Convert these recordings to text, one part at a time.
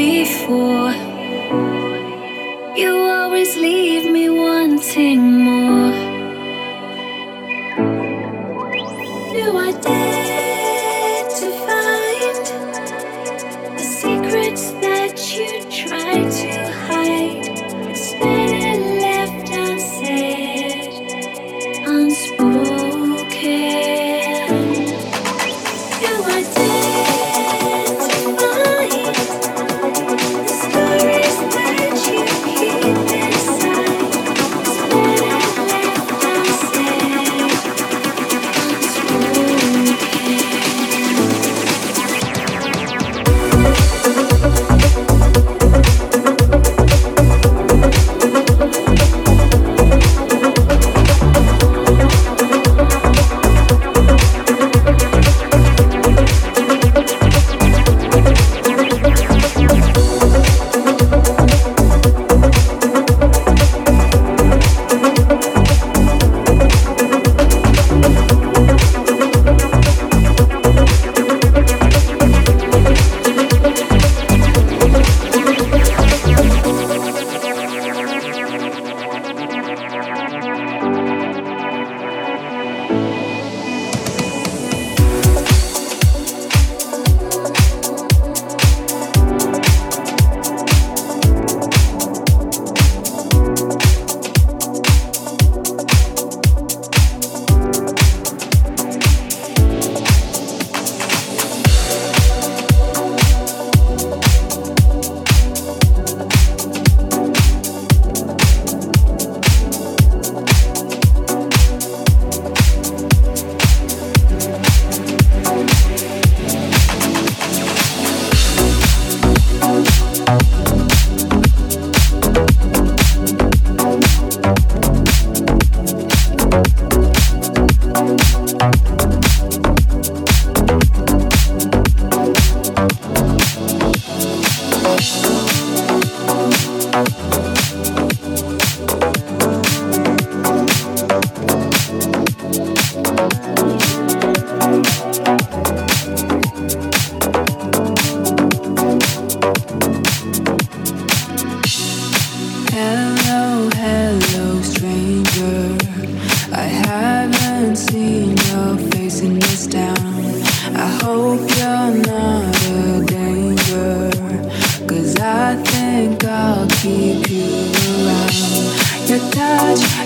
Before you always leave me wanting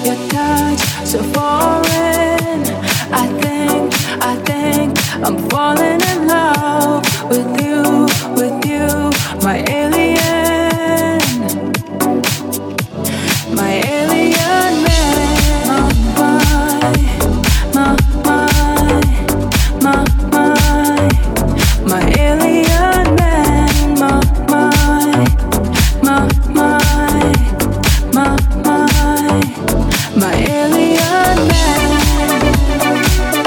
your touch so foreign. I think I'm falling in love with you, my alien, my alien man. My alien man, my alien man.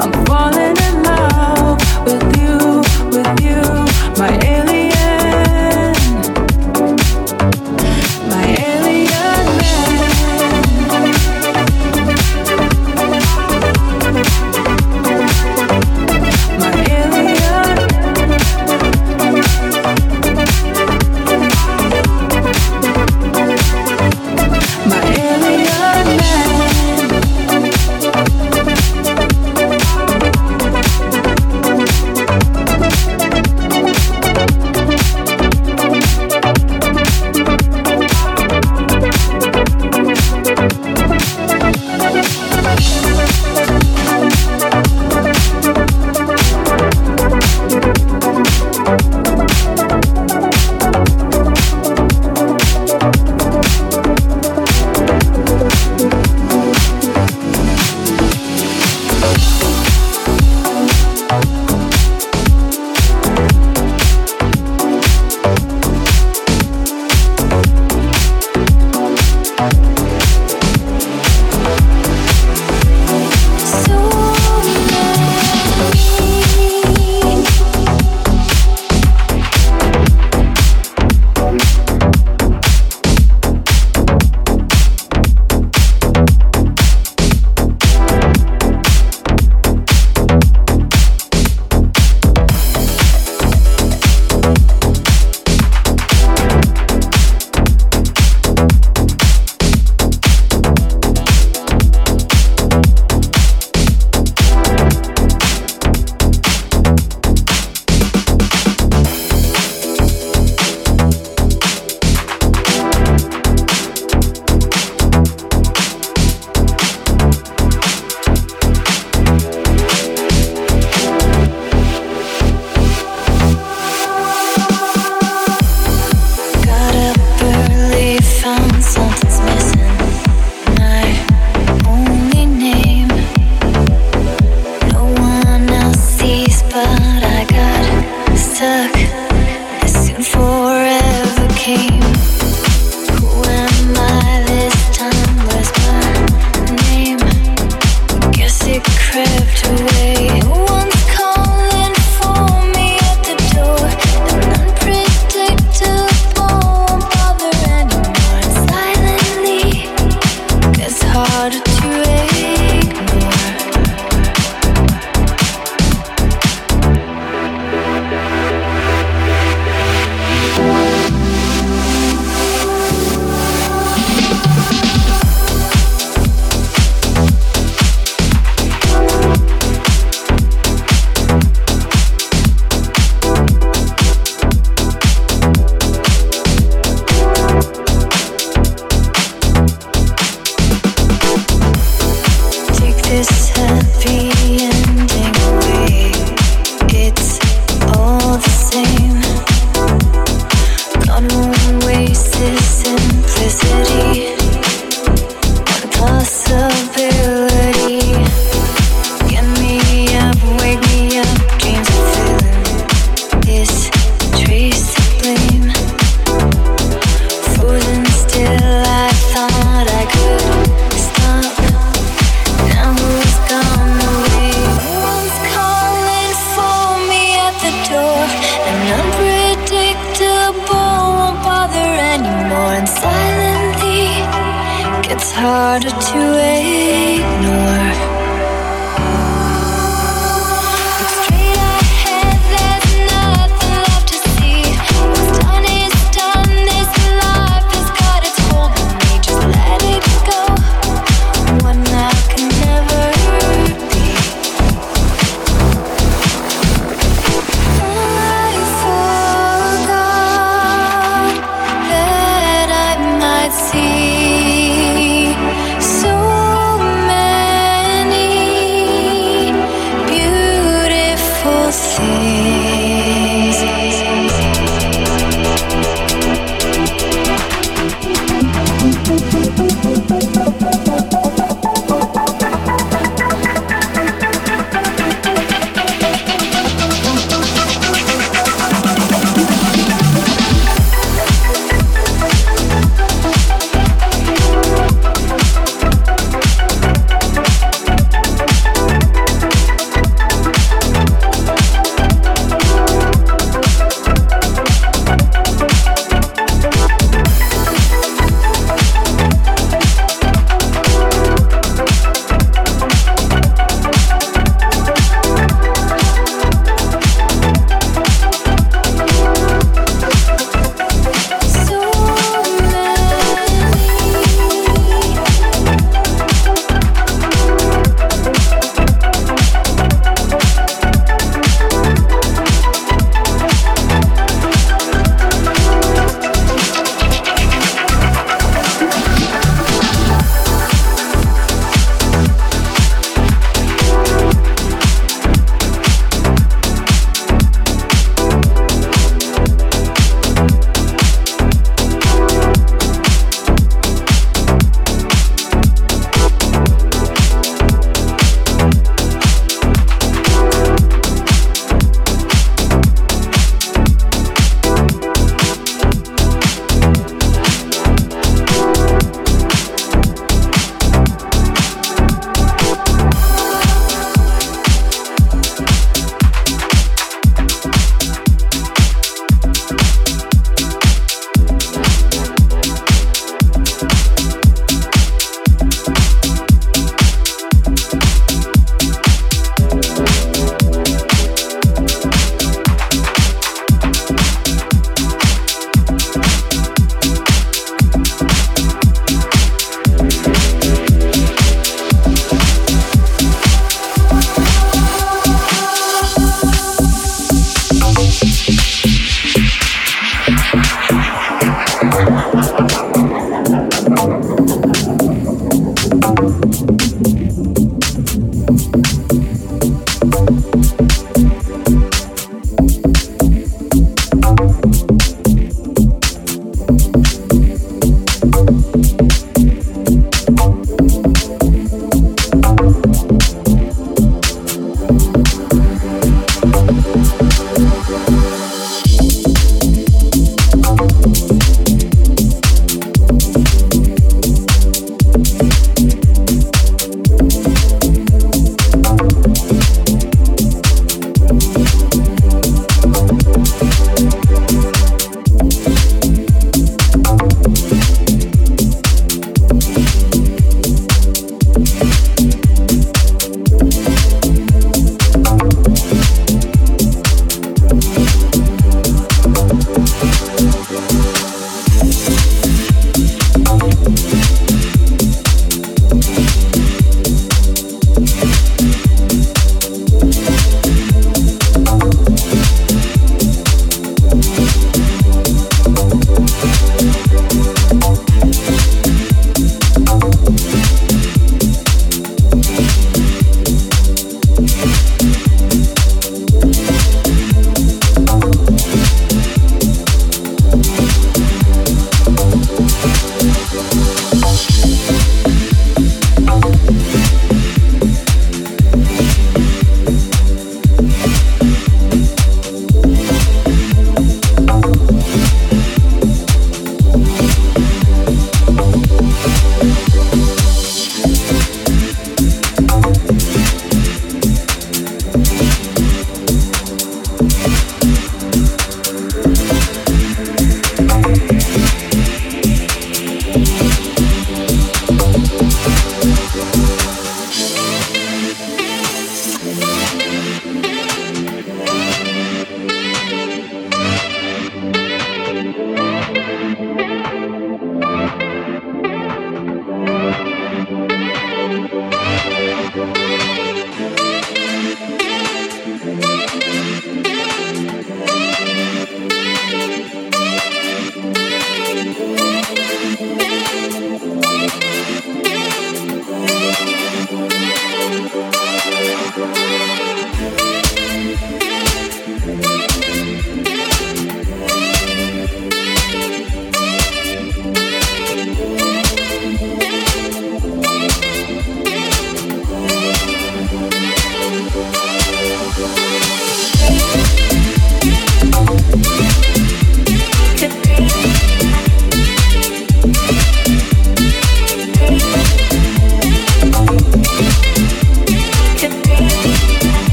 I'm falling in love.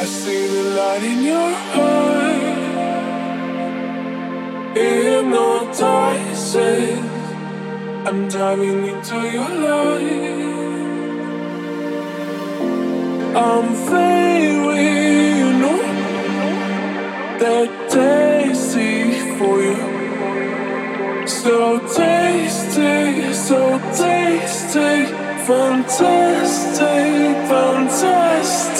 I see the light in your eyes. It hypnotizes. I'm diving into your light. I'm failing, you know. That tasty for you. So tasty, so tasty. Fantastic, fantastic.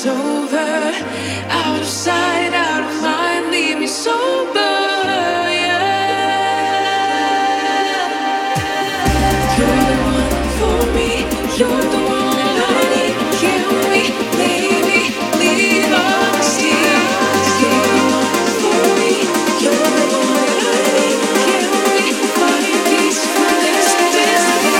it's over. Out of sight, out of mind, leave me sober. Yeah. You're the one for me. You're the one I need. Kill me, leave me, leave all still. You're the one for me. You're the one I need. Kill me, find peace for this distance.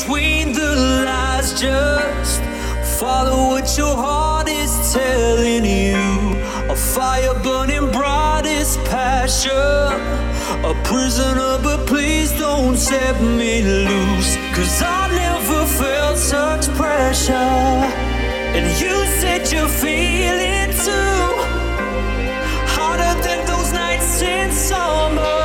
between the lines. Just follow what your heart is telling you. A fire burning bright is passion, a prisoner, but please don't set me loose. 'Cause I never felt such pressure, and you said you feel it too. Harder than those nights in summer.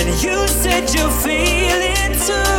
And you said you feel it too.